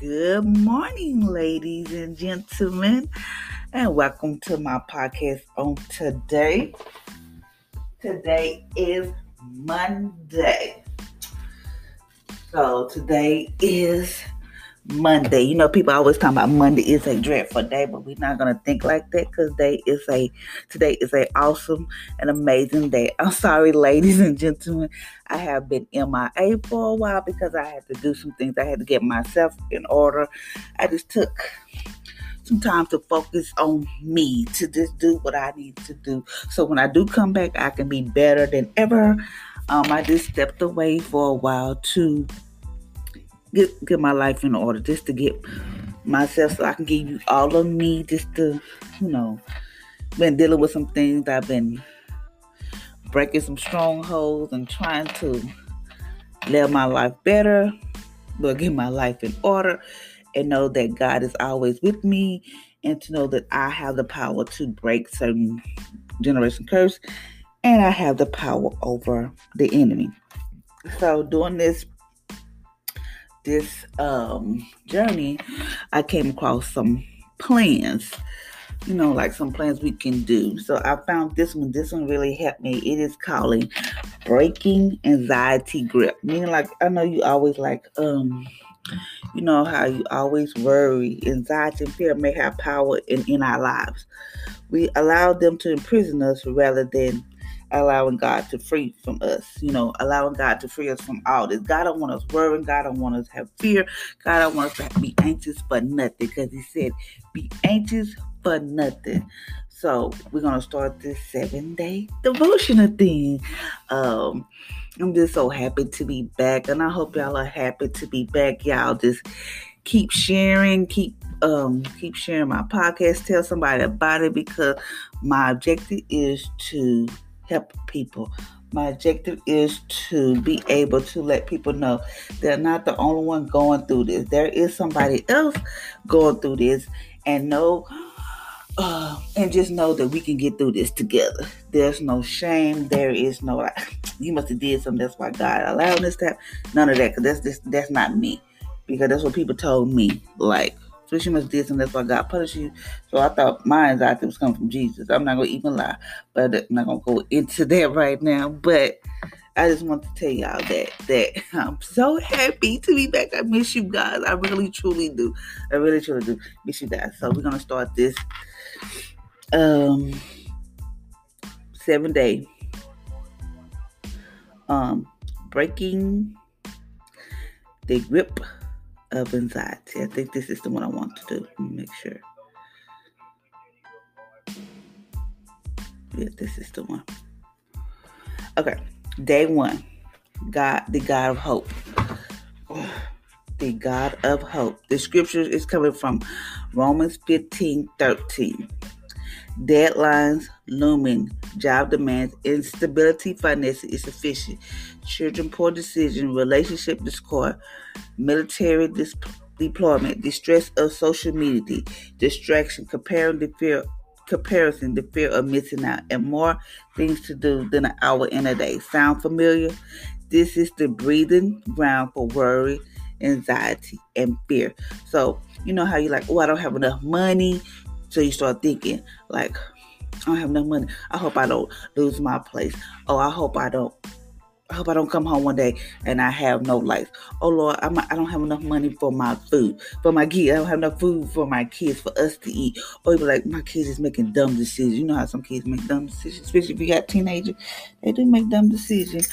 Good morning, ladies and gentlemen, and welcome to my podcast on today. Today is Monday. So today is Monday. You know, people always talk about Monday is a dreadful day, but we're not going to think like that because today is a awesome and amazing day. I'm sorry, ladies and gentlemen. I have been MIA for a while because I had to do some things. I had to get myself in order. I just took some time to focus on me, to just do what I need to do. So when I do come back, I can be better than ever. I just stepped away for a while to get my life in order, just to get myself so I can give you all of me, just to, you know, been dealing with some things. I've been breaking some strongholds and trying to live my life better, but get my life in order and know that God is always with me, and to know that I have the power to break certain generation curse, and I have the power over the enemy. So doing this journey, I came across some plans, you know, like some plans we can do. So I found this one. This one really helped me. It is calling Breaking Anxiety Grip. Meaning, like, I know you always, like, you know how you always worry. Anxiety and fear may have power in our lives. We allow them to imprison us rather than allowing God to free from us, you know, allowing God to free us from all this. God don't want us worrying. God don't want us to have fear. God don't want us to be anxious for nothing, because he said, be anxious for nothing. So we're going to start this 7-day devotional thing. I'm just so happy to be back, and I hope y'all are happy to be back. Y'all just keep sharing, keep sharing my podcast. Tell somebody about it, because my objective is to help people. My objective is to be able to let people know they're not the only one going through this. There is somebody else going through this, and just know that we can get through this together. There's no shame. There is no, like, you must have did something. That's why God allowed this to happen. None of that, because that's not me. Because that's what people told me. Like, so she must did something. That's why God punished you. So I thought my anxiety was coming from Jesus. I'm not going to even lie. But I'm not going to go into that right now. But I just want to tell y'all that I'm so happy to be back. I miss you guys. I really, truly do. Miss you guys. So we're going to start this 7-day breaking the grip of anxiety. I think this is the one I want to do. Let me make sure. Yeah, this is the one. Okay. Day 1. God, the God of hope. The God of hope. The scripture is coming from Romans 15:13. Deadlines looming, job demands, instability, financing is insufficient, children, poor decision, relationship discord, military deployment, the stress of social media, distraction, comparison, the fear of missing out, and more things to do than an hour in a day. Sound familiar? This is the breathing ground for worry, anxiety, and fear. So, you know how you're like, oh, I don't have enough money. So you start thinking, like, I don't have no money. I hope I don't lose my place. Oh, I hope I don't come home one day and I have no life. Oh, Lord, I don't have enough money for my food, for my kids. I don't have enough food for my kids, for us to eat. Or you'll be like, my kids is making dumb decisions. You know how some kids make dumb decisions, especially if you got teenagers. They do make dumb decisions.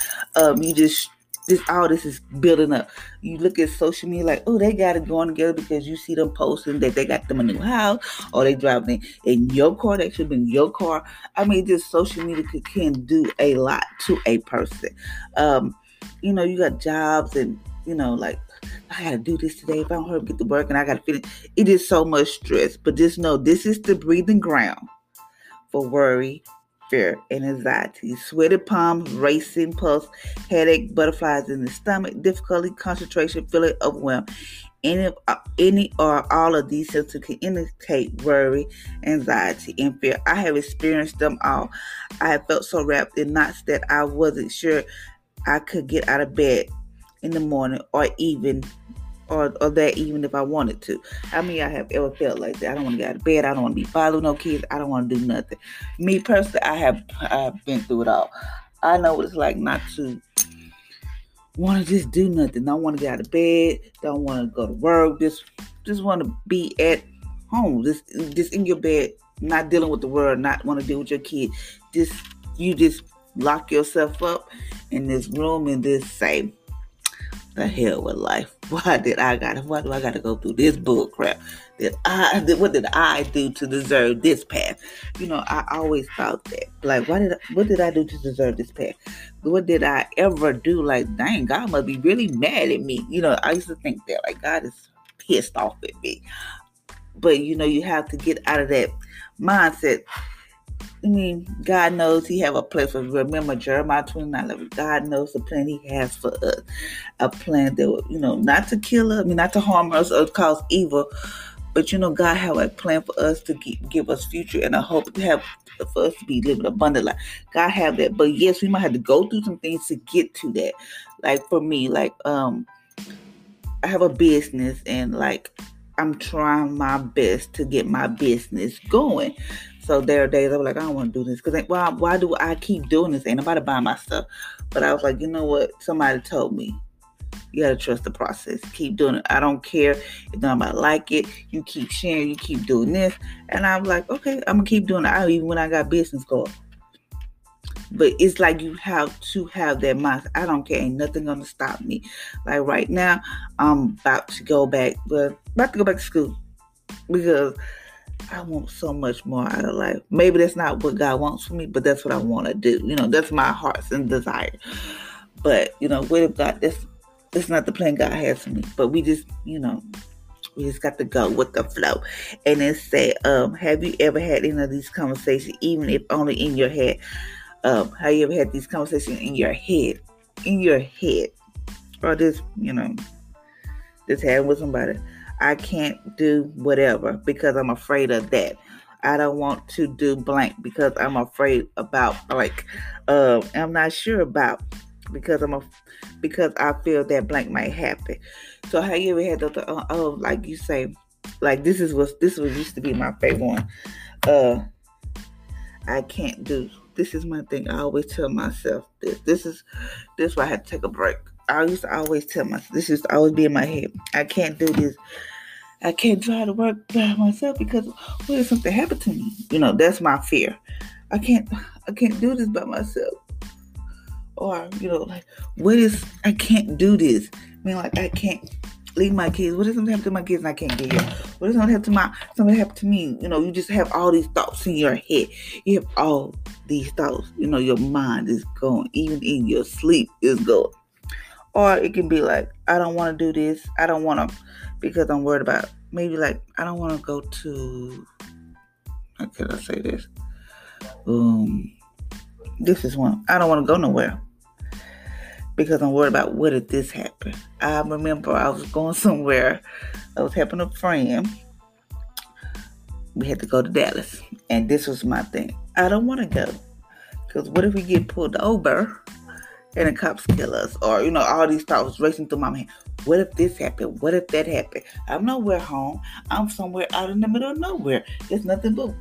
All this is building up. You look at social media like, oh, they got it going together, because you see them posting that they got them a new house, or they driving in your car that should be in your car. I mean, just social media can do a lot to a person. You know, you got jobs and, you know, like, I gotta do this today. If I don't hurry up, get to work, and I gotta finish. It is so much stress. But just know this is the breathing ground for worry, fear, and anxiety, sweaty palms, racing pulse, headache, butterflies in the stomach, difficulty, concentration, feeling overwhelmed. Any or all of these symptoms can indicate worry, anxiety, and fear. I have experienced them all. I have felt so wrapped in knots that I wasn't sure I could get out of bed in the morning or that even if I wanted to. How many I have ever felt like that? I don't want to get out of bed. I don't want to be bothered, no kids. I don't want to do nothing. Me personally, I have been through it all. I know what it's like not to want to just do nothing. Don't want to get out of bed. Don't want to go to work. Just want to be at home. Just in your bed, not dealing with the world, not want to deal with your kids. You just lock yourself up in this room and just say, the hell with life. Why do I gotta go through this bull crap? What did I do to deserve this path? You know, I always thought that. Like, what did I do to deserve this path? What did I ever do? Like, dang, God must be really mad at me. You know, I used to think that, like, God is pissed off at me. But, you know, you have to get out of that mindset. I mean, God knows He have a plan for us. Remember Jeremiah 29, God knows the plan He has for us. A plan that will, you know, not to kill us, I mean, not to harm us or cause evil, but, you know, God have a plan for us to give us future and a hope to have for us to be living abundant life. God have that. But yes, we might have to go through some things to get to that. Like for me, like, I have a business, and like, I'm trying my best to get my business going. So there are days I'm like, I don't want to do this. Because why do I keep doing this? Ain't nobody buying my stuff. But I was like, you know what? Somebody told me, you got to trust the process. Keep doing it. I don't care if nobody like it. You keep sharing. You keep doing this. And I'm like, okay, I'm going to keep doing it even when I got business going. But it's like you have to have that mindset. I don't care. Ain't nothing going to stop me. Like right now, I'm about to go back to school, because I want so much more out of life. Maybe that's not what God wants for me, but that's what I want to do. You know, that's my heart's and desire. But, you know, what if God, it's not the plan God has for me. But we just, you know, we just got to go with the flow. And then say, have you ever had any of these conversations, even if only in your head? Have you ever had these conversations in your head? Or just, you know, just having with somebody. I can't do whatever because I'm afraid of that. I don't want to do blank because I'm afraid about blank. I'm not sure about because because I feel that blank might happen. So have you ever had those? Oh, like you say, like this was used to be my favorite one. I can't do. This is my thing. I always tell myself this. This is why I had to take a break. I used to always tell myself, this used to always be in my head. I can't do this. I can't try to work by myself because what if something happened to me? You know, that's my fear. I can't do this by myself. Or, you know, like, I can't do this. I mean, like, I can't leave my kids. What if something happened to my kids and I can't get here? What if something happened to me? You know, you just have all these thoughts in your head. You have all these thoughts. You know, your mind is going. Even in your sleep is going. Or it can be like, I don't want to do this. I don't want to, because I'm worried about, maybe like, I don't want to go to, how can I say this? This is one. I don't want to go nowhere because I'm worried about, what if this happened? I remember I was going somewhere. I was helping a friend. We had to go to Dallas. And this was my thing. I don't want to go because what if we get pulled over? And the cops kill us, or, you know, all these thoughts racing through my mind. What if this happened? What if that happened? I'm nowhere home. I'm somewhere out in the middle of nowhere. There's nothing but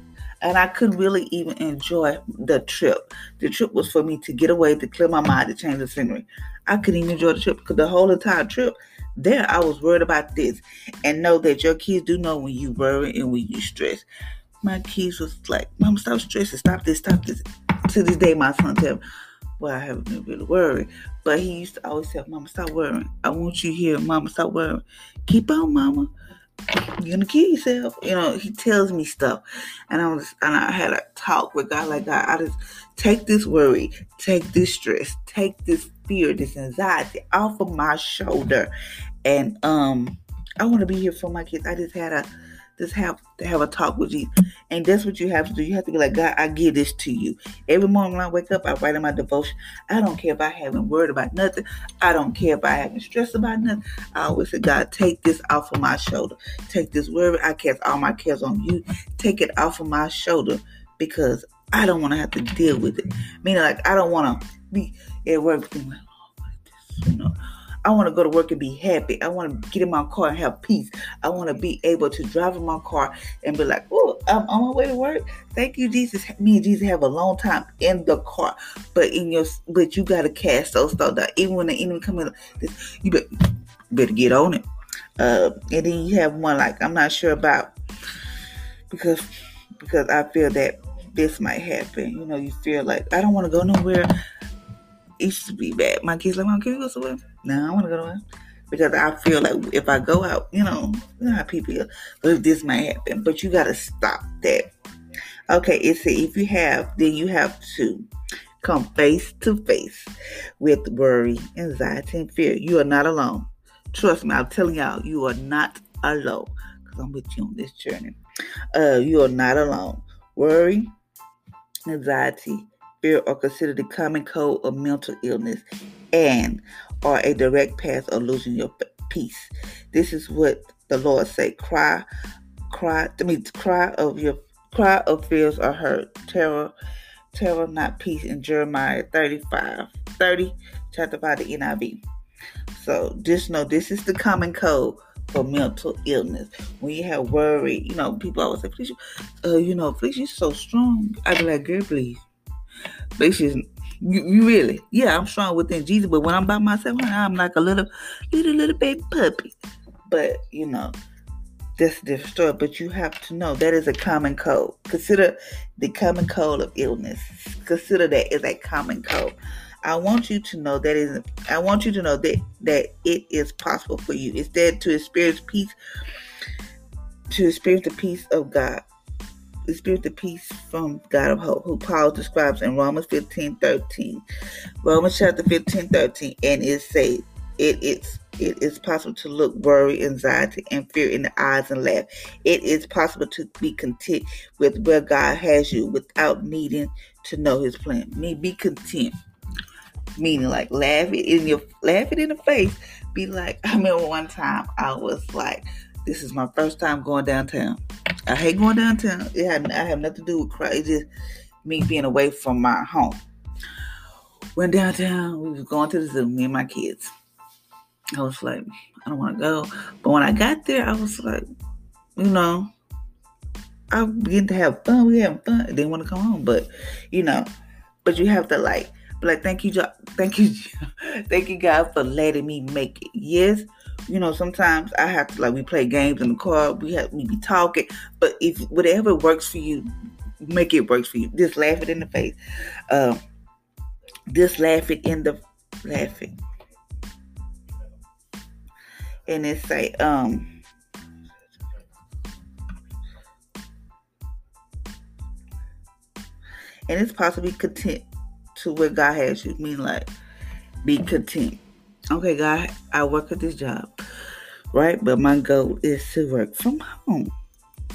and I couldn't really even enjoy the trip. The trip was for me to get away, to clear my mind, to change the scenery. I couldn't even enjoy the trip because the whole entire trip there, I was worried about this. And know that your kids do know when you worry and when you stress. My kids was like, Mom, stop stressing. Stop this, stop this. To this day, my son tells me, well, I haven't been really worried. But he used to always say, Mama, stop worrying. I want you here. Mama, stop worrying. Keep on, Mama. You're going to kill yourself. You know, he tells me stuff. And I had a talk with God like that. I just take this worry, take this stress, take this fear, this anxiety off of my shoulder. And I want to be here for my kids. I just had a have a talk with you. And that's what you have to do. You have to be like, God, I give this to you. Every morning when I wake up, I write in my devotion. I don't care if I haven't worried about nothing. I don't care if I haven't stressed about nothing. I always say, God, take this off of my shoulder. Take this worry. I cast all my cares on you. Take it off of my shoulder because I don't want to have to deal with it. Meaning, like, I don't want to be at work thinking, oh, this, you know. I want to go to work and be happy. I want to get in my car and have peace. I want to be able to drive in my car and be like, oh, I'm on my way to work. Thank you, Jesus. Me and Jesus have a long time in the car. But you got to cast those thoughts down. Even when the enemy comes in, you better get on it. And then you have one like, I'm not sure about, because I feel that this might happen. You know, you feel like, I don't want to go nowhere. It used to be bad. My kids like, Mom, can we go somewhere? No, I want to go to it. Because I feel like if I go out, you know how people feel. But this might happen. But you got to stop that. Okay, it said if you have, then you have to come face to face with worry, anxiety, and fear. You are not alone. Trust me, I'm telling y'all, you are not alone. Because I'm with you on this journey. You are not alone. Worry, anxiety, fear are considered the common cold of mental illness and are a direct path of losing your peace. This is what the Lord say. Cry of fears are heard. Terror, not peace in Jeremiah 30, chapter 5, the NIV. So just know this is the common code for mental illness. When you have worry, you know, people always say, please, please, you're so strong. I be like, girl, please. Basically, you really, yeah, I'm strong within Jesus, but when I'm by myself, I'm like a little baby puppy. But, that's a different story. But you have to know that is a common cold. Consider the common cold of illness. Consider that as a common cold. I want you to know that it is possible for you. Instead, to experience the peace of God. The spirit of peace from God of hope, who Paul describes in Romans chapter 15:13, and it says it is possible to look worry, anxiety, and fear in the eyes and laugh. It is possible to be content with where God has you without needing to know His plan. Be content, meaning like laugh it in the face. Be like, I remember one time I was like, this is my first time going downtown. I hate going downtown. I have nothing to do with crowd. It's just me being away from my home. Went downtown. We was going to the zoo, me and my kids. I was like, I don't want to go. But when I got there, I was like, I'm getting to have fun. We having fun. I didn't want to come home. But, but you have to like, thank you, God, for letting me make it. Yes. Sometimes I have to, we play games in the car. We be talking. But if whatever works for you, make it work for you. Just laugh it in the face. And it say, and it's possibly content to where God has you. Mean be content. Okay, God, I work at this job, right? But my goal is to work from home.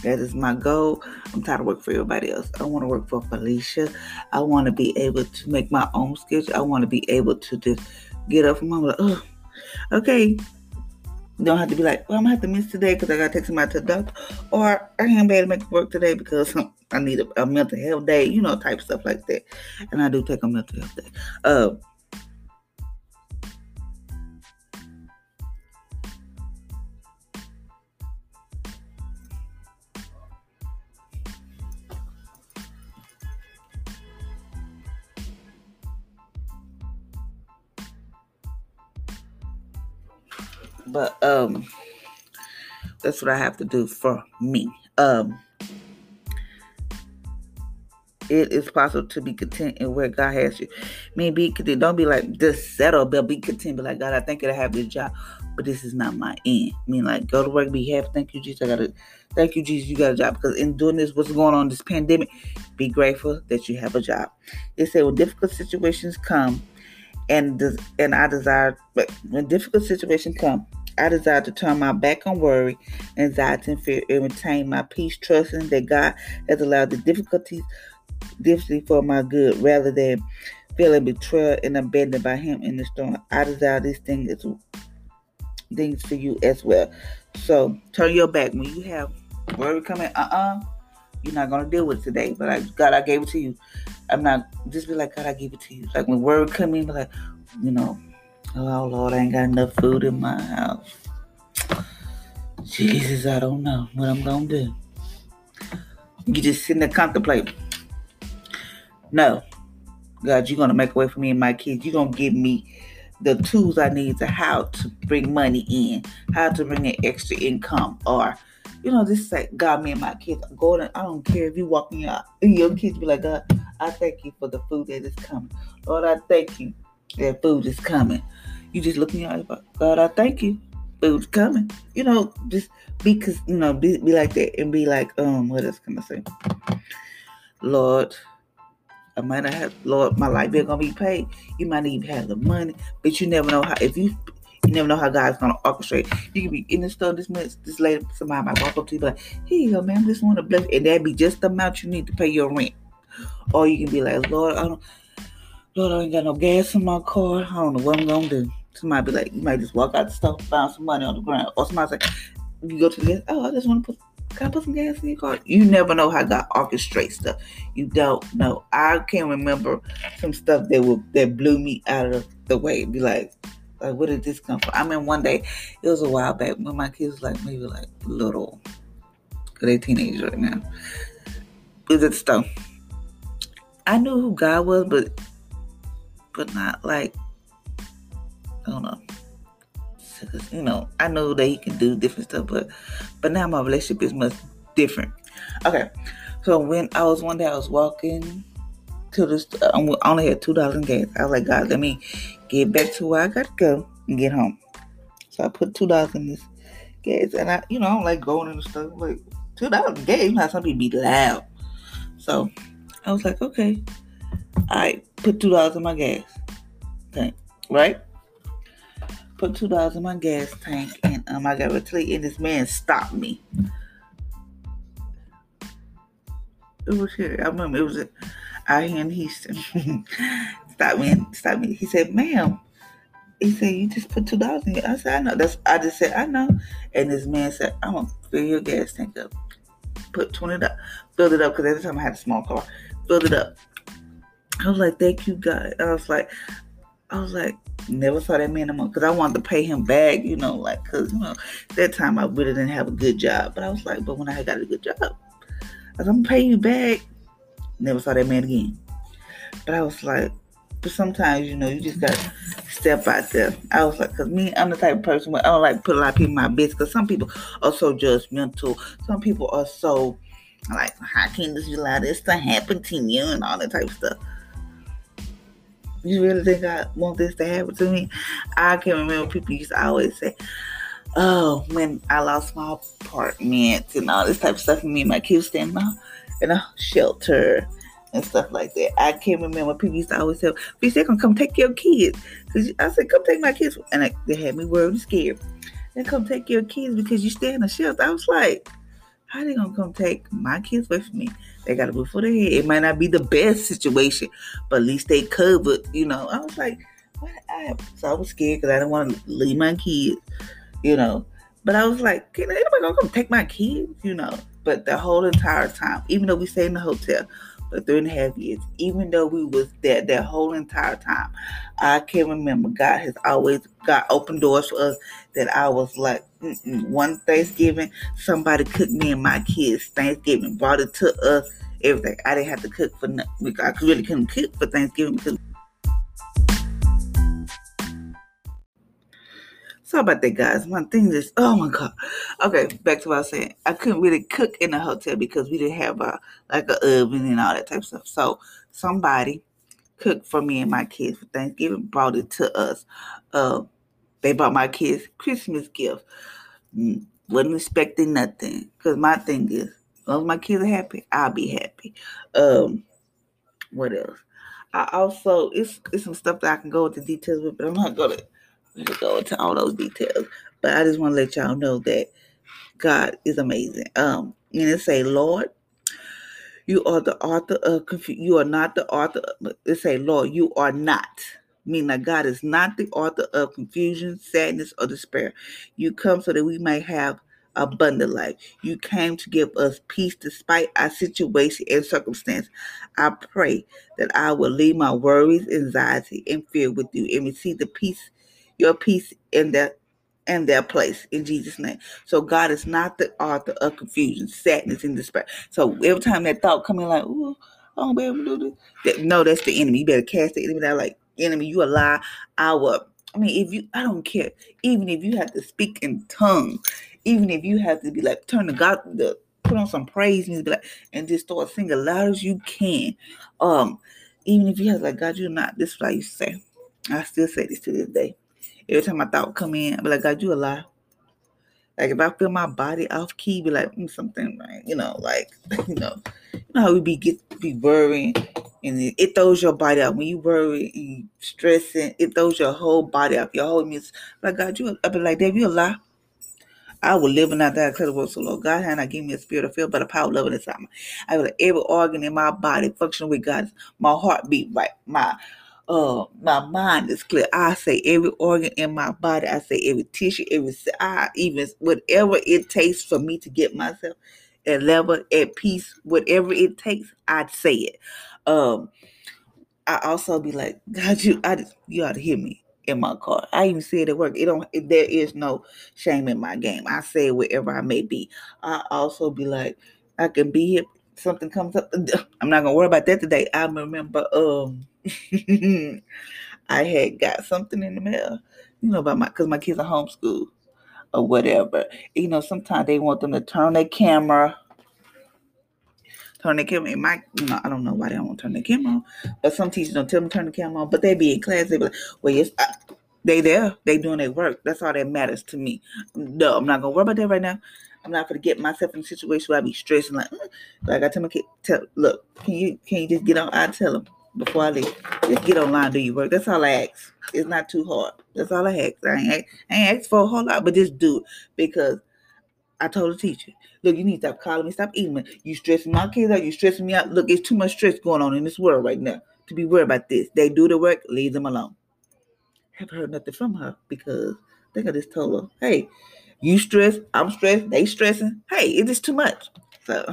That is my goal. I'm tired of working for everybody else. I want to work for Felicia. I want to be able to make my own schedule. I want to be able to just get up from home. Like, oh, okay. You don't have to be like, well, I'm going to have to miss today because I got to take somebody to the doctor. Or I ain't able to make work today because I need a mental health day, type stuff like that. And I do take a mental health day. But that's what I have to do for me. It is possible to be content in where God has you. Man, be content. Don't be like, just settle, but be content. Be like, God, I thank you to have this job, but this is not my end. I mean, like, go to work, be happy. Thank you, Jesus. Thank you, Jesus, you got a job. Because in doing this, what's going on in this pandemic, be grateful that you have a job. They say, when difficult situations come, I desire to turn my back on worry, anxiety, and fear, and retain my peace, trusting that God has allowed the difficulty for my good, rather than feeling betrayed and abandoned by Him in the storm. I desire these things for you as well. So turn your back when you have worry coming. You're not gonna deal with it today. But like, God, I gave it to you. I'm not just be like, God, I gave it to you. Like when worry come in, be like, you know. Oh, Lord, I ain't got enough food in my house. Jesus, I don't know what I'm going to do. You just sitting there contemplating. No. God, you're going to make a way for me and my kids. You're going to give me the tools I need to how to bring money in, how to bring in extra income. Or, you know, this is like, God, me and my kids, Gordon, I don't care if you walk in your kids be like, God, I thank you for the food that is coming. Lord, I thank you that food is coming. You just look in your eyes, God, I thank you. Food's coming. You know, just because, you know, be like that and be like, what else can I say? Lord, I might not have, Lord, my life bill gonna be paid. You might not even have the money, but you never know how. If you never know how God's gonna orchestrate. You can be in the store this month, this later, somebody might walk up to you, be like, here you go, man. I just want to bless you. And that'd be just the amount you need to pay your rent. Or you can be like, Lord, I ain't got no gas in my car. I don't know what I'm gonna do. Somebody be like, you might just walk out the store, find some money on the ground. Or somebody's like, you go to the gas, I just want to put some gas in your car. You never know how God orchestrates stuff. You don't know. I can't remember some stuff that blew me out of the way. It'd be like, where did this come from? I remember one day, it was a while back when my kids was like, maybe like little, because they're teenagers right now. It was at the store. I knew who God was, but not like, I don't know, you know, I know that he can do different stuff, but now my relationship is much different. Okay, so when I was one day, I was walking to the store, I only had $2 in gas. I was like, God, let me get back to where I got to go and get home. So I put $2 in this gas, and I, you know, I don't like going in the store, like, $2 in gas, you know how some people be loud. So I was like, okay. I put $2 in my gas tank, right? Put $2 in my gas tank, and I got ready, and this man stopped me. It was here. I remember it was out here in Houston. Stopped me. He said, "Ma'am," he said, "you just put $2 in here." I said, "I know." I just said, "I know." And this man said, "I'm gonna fill your gas tank up. Put $20, filled it up because every time I had a small car, filled it up." I was like, thank you, God. I was like, never saw that man anymore because I wanted to pay him back, you know, like, because, you know, that time I really didn't have a good job. But I was like, but when I got a good job, I was, I'm going to pay you back. Never saw that man again. But I was like, but sometimes, you know, you just got to step out there. I was like, because me, I'm the type of person where I don't like to put a lot of people in my business because some people are so judgmental. Some people are so, like, how can this allow this to happen to you and all that type of stuff. You really think I want this to happen to me? I can remember people used to always say, oh, when I lost my apartment and all this type of stuff, and me and my kids standing in a shelter and stuff like that. I can't remember people used to always say, bitch, they're going to come take your kids. Cause I said, come take my kids. And they had me worried and scared. They come take your kids because you stay in a shelter. I was like, how they going to come take my kids away from me? They got a roof over their head. It might not be the best situation, but at least they covered, you know. I was like, what? So I was scared because I didn't want to leave my kids, you know. But I was like, can anybody going to come take my kids, you know. But the whole entire time, even though we stayed in the hotel for 3.5 years, even though we was there that whole entire time, I can't remember. God has always got open doors for us that I was like, one Thanksgiving, somebody cooked me and my kids Thanksgiving, brought it to us, everything. I didn't have to cook for nothing. I really couldn't cook for Thanksgiving because Sorry about that, guys. My thing is, oh my God. Okay, back to what I was saying. I couldn't really cook in the hotel because we didn't have an oven and all that type of stuff. So somebody cooked for me and my kids for Thanksgiving, brought it to us. They bought my kids Christmas gifts. Wasn't expecting nothing, because my thing is, as long as my kids are happy, I'll be happy. What else? I also, it's some stuff that I can go into details with, but I'm not going to go into all those details. But I just want to let y'all know that God is amazing. And it say, Lord, you are the author of confusion. You are not the author. It say, Lord, you are not. Meaning that God is not the author of confusion, sadness, or despair. You come so that we may have abundant life. You came to give us peace despite our situation and circumstance. I pray that I will leave my worries, anxiety, and fear with you and receive the peace, your peace in their place, in Jesus' name. So God is not the author of confusion, sadness, and despair. So every time that thought comes in like, ooh, I won't be able to do this. No, that's the enemy. You better cast the enemy out like, enemy, you a lie. I don't care. Even if you have to speak in tongues, even if you have to be like, turn to God, put on some praise music, and just start singing as loud as you can. Even if you have like, God, you're not. This is what I used to say. I still say this to this day. Every time my thought come in, I be like, God, you a lie. Like if I feel my body off key, be like something, right? You know how we be worrying. And it throws your body out. When you worry and you stressing, it throws your whole body out, your whole music. Like, God, I've been like, Dave, you a lie. I will live and not die because of what's so Lord. God had not given me a spirit of fear, but a power of love inside me. I was like, every organ in my body functioning with God. My heart beat right. My mind is clear. I say every organ in my body. I say every tissue, even whatever it takes for me to get myself at level, at peace, whatever it takes, I'd say it. I also be like, God, you ought to hear me in my car. I even say it at work. There is no shame in my game. I say it wherever I may be. I also be like, I can be here. Something comes up. I'm not gonna worry about that today. I remember, I had got something in the mail, because my kids are homeschooled or whatever. Sometimes they want them to turn their camera and I don't know why they don't want to turn their camera on, but some teachers don't tell them to turn the camera on, but they be in class, they be like, well, yes, they there, they doing their work, that's all that matters to me. No, I'm not gonna worry about that right now. I'm not gonna get myself in a situation where I be stressing like I tell my kid, look, can you just get on? I tell them before I leave, just get online, do your work. That's all I ask. It's not too hard. That's all I ask. I ain't ask for a whole lot, but just do it, because I told the teacher, look, you need to stop calling me, stop emailing. You stressing my kids out, you stressing me out. Look, it's too much stress going on in this world right now to be worried about this. They do the work, leave them alone. Haven't heard nothing from her, because I think I just told her, hey, you stress, I'm stressed, they stressing. Hey, it is too much. So,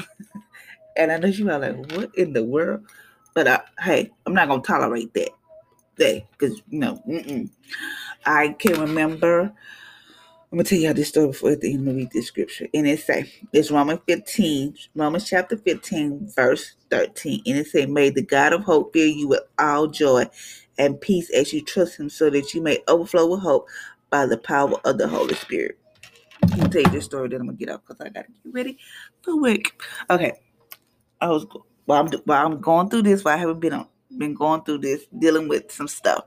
and I know you are like, what in the world? But I'm not going to tolerate that. Because, I can remember. I'm going to tell y'all this story before at the end, read this scripture. And it say, it's Romans chapter 15, verse 13. And it say, may the God of hope fill you with all joy and peace as you trust him, so that you may overflow with hope by the power of the Holy Spirit. I'm going to tell you this story, then I'm going to get up because I got to get ready for work. Okay. While I'm going through this, while I haven't been going through this, dealing with some stuff,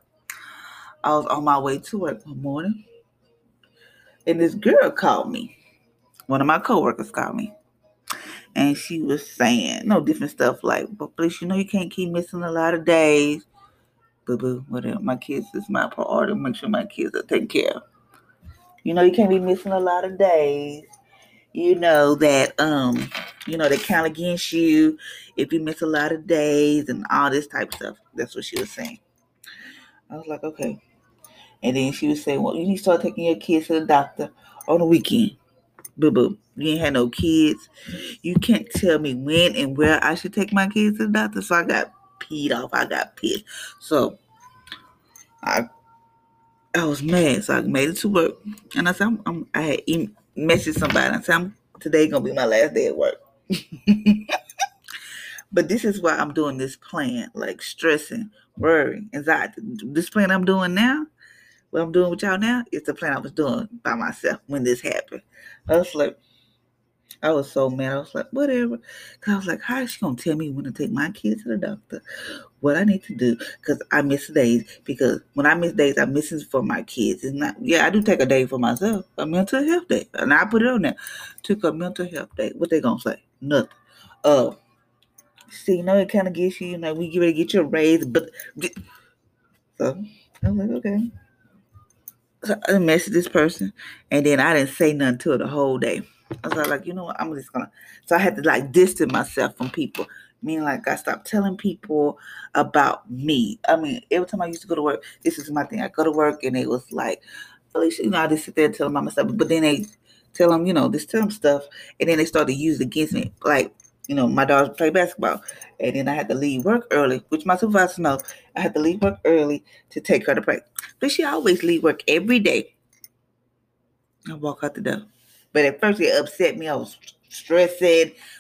I was on my way to work one morning, and this girl called me. One of my coworkers called me, and she was saying different stuff like, "But please, you can't keep missing a lot of days, boo boo. Whatever, my kids is my priority. Make sure my kids are taken care of. You can't be missing a lot of days. They count against you if you miss a lot of days," and all this type of stuff. That's what she was saying. I was like, okay. And then she was saying, well, you need to start taking your kids to the doctor on the weekend. Boo-boo. You ain't had no kids. You can't tell me when and where I should take my kids to the doctor. So I got peed off. I got pissed. So I was mad. So I made it to work. And I said, I had messaged somebody. I said, today gonna be my last day at work. But this is why I'm doing this plan, like stressing, worrying, anxiety. This plan I'm doing now, what I'm doing with y'all now is the plan I was doing by myself when this happened. I was like, I was so mad. I was like, whatever. Because I was like, how is she going to tell me when to take my kids to the doctor? What I need to do? Because I miss days. Because when I miss days, I miss it for my kids. It's not, yeah, I do take a day for myself, a mental health day. And I put it on there. Took a mental health day. What they going to say? Nothing. See, you know, it kind of gets you, you know, we get ready to get your raise. But, so, I was like, okay. So I messaged this person. And then I didn't say nothing to her the whole day. I was like, you know what, I'm just gonna. So I had to like distance myself from people. Meaning, like, I stopped telling people about me. I mean, every time I used to go to work, this is my thing. I go to work and it was like, at least, you know, I just sit there and tell them about myself. But then they tell them, you know, this tell them stuff. And then they started to use it against me. Like, you know, my daughter play basketball. And then I had to leave work early, which my supervisor knows. I had to leave work early to take her to practice. But she always leave work every day. I walk out the door. But at first, it upset me. I was stressed,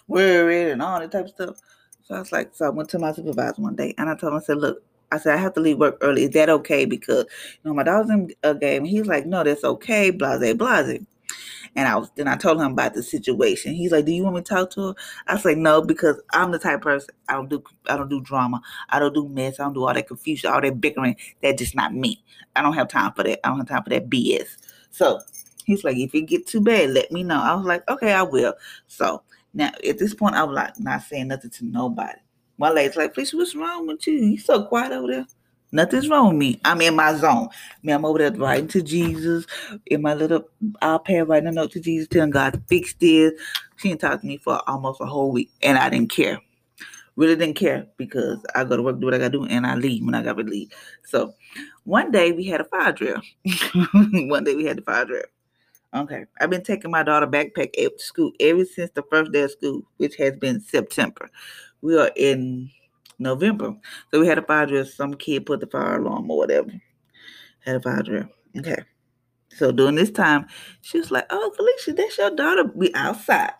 worried, and all that type of stuff. So I was like, so I went to my supervisor one day, and I told him, I said, look, I said, I have to leave work early. Is that okay? Because, you know, my daughter's in a game. He's like, no, that's okay, blase, blase. And I told him about the situation. He's like, do you want me to talk to her? I said, no, because I'm the type of person, I don't do drama. I don't do mess. I don't do all that confusion, all that bickering. That's just not me. I don't have time for that. I don't have time for that BS. So he's like, if it get too bad, let me know. I was like, okay, I will. So now at this point, I was like, not saying nothing to nobody. My lady's like, Felicia, what's wrong with you? You so quiet over there. Nothing's wrong with me. I'm in my zone. I'm over there writing to Jesus in my little iPad, writing a note to Jesus, telling God to fix this. She didn't talk to me for almost a whole week, and I didn't care. Really didn't care because I go to work, do what I got to do, and I leave when I got to leave. So one day we had a fire drill. Okay, I've been taking my daughter backpack to school ever since the first day of school, which has been September. We are in November. So we had a fire drill. Some kid put the fire alarm or whatever. Had a fire drill. Okay. So during this time, she was like, oh, Felicia, that's your daughter. We outside.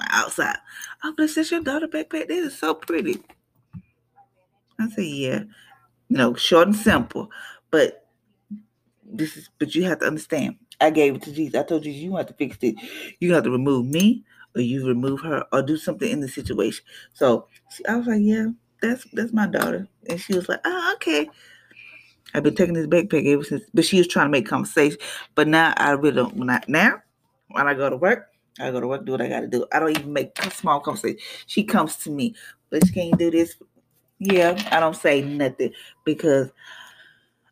Oh, Felicia, that's your daughter backpack. This is so pretty. I said, yeah. You know, short and simple. But this is, but you have to understand. I gave it to Jesus. I told Jesus, you have to fix it. You have to remove me, or you remove her, or do something in the situation. So I was like, yeah, that's my daughter. And she was like, oh, okay. I've been taking this backpack ever since. But she was trying to make conversation. But now I really don't. When I go to work, do what I got to do. I don't even make small conversation. She comes to me, but can you do this? Yeah, I don't say nothing because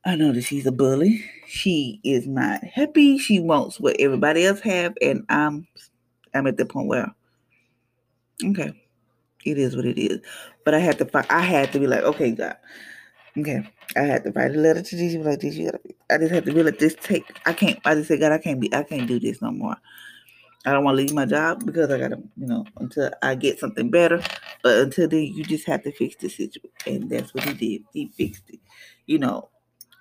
I know that she's a bully. She is not happy. She wants what everybody else have, and I'm at the point where, okay, it is what it is. But I had to be like, okay, God, okay, I had to write a letter to Jesus. Like this, I just had to be like, I just said, God, I can't do this no more. I don't want to leave my job because I gotta, you know, until I get something better. But until then, you just have to fix the situation, and that's what he did. He fixed it, you know.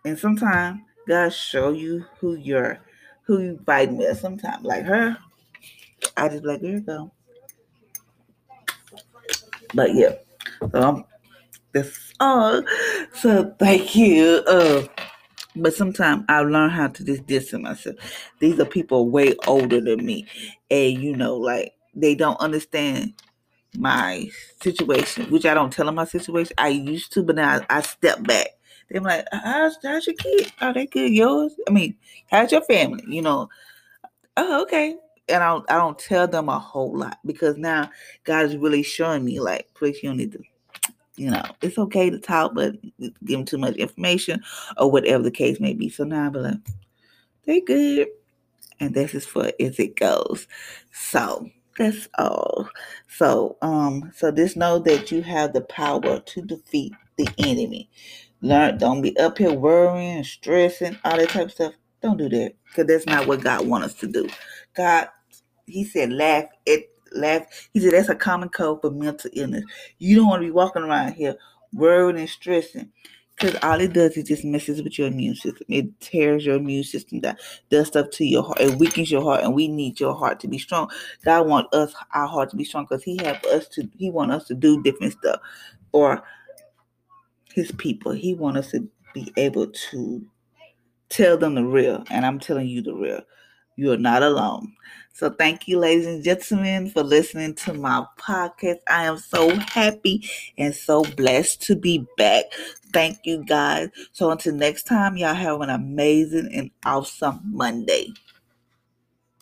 And sometimes God show you who you fighting with. Sometimes, like her, I just be like, here you go. But yeah, so thank you. But sometimes I learn how to just distance myself. These are people way older than me, and you know, like they don't understand my situation, which I don't tell them my situation. I used to, but now I step back. I'm like, how's your kid? Are they good? Yours? I mean, how's your family? You know, oh, okay. And I don't tell them a whole lot because now God is really showing me, like, please, you don't need to, you know, it's okay to talk, but give them too much information or whatever the case may be. So now I'm like, they good. And that's as far as it goes. So that's all. So, so just know that you have the power to defeat the enemy. Learn, don't be up here worrying and stressing, all that type of stuff. Don't do that because that's not what God wants us to do. God, he said, laugh. He said, that's a common code for mental illness. You don't want to be walking around here worrying and stressing because all it does is just messes with your immune system. It tears your immune system down, does stuff to your heart. It weakens your heart, and we need your heart to be strong. God wants us, our heart to be strong because he wants us to do different stuff for his people. He wants us to be able to Tell them the real, and I'm telling you the real. You are not alone. So thank you, ladies and gentlemen, for listening to my podcast. I am so happy and so blessed to be back. Thank you, guys. So until next time, y'all have an amazing and awesome Monday.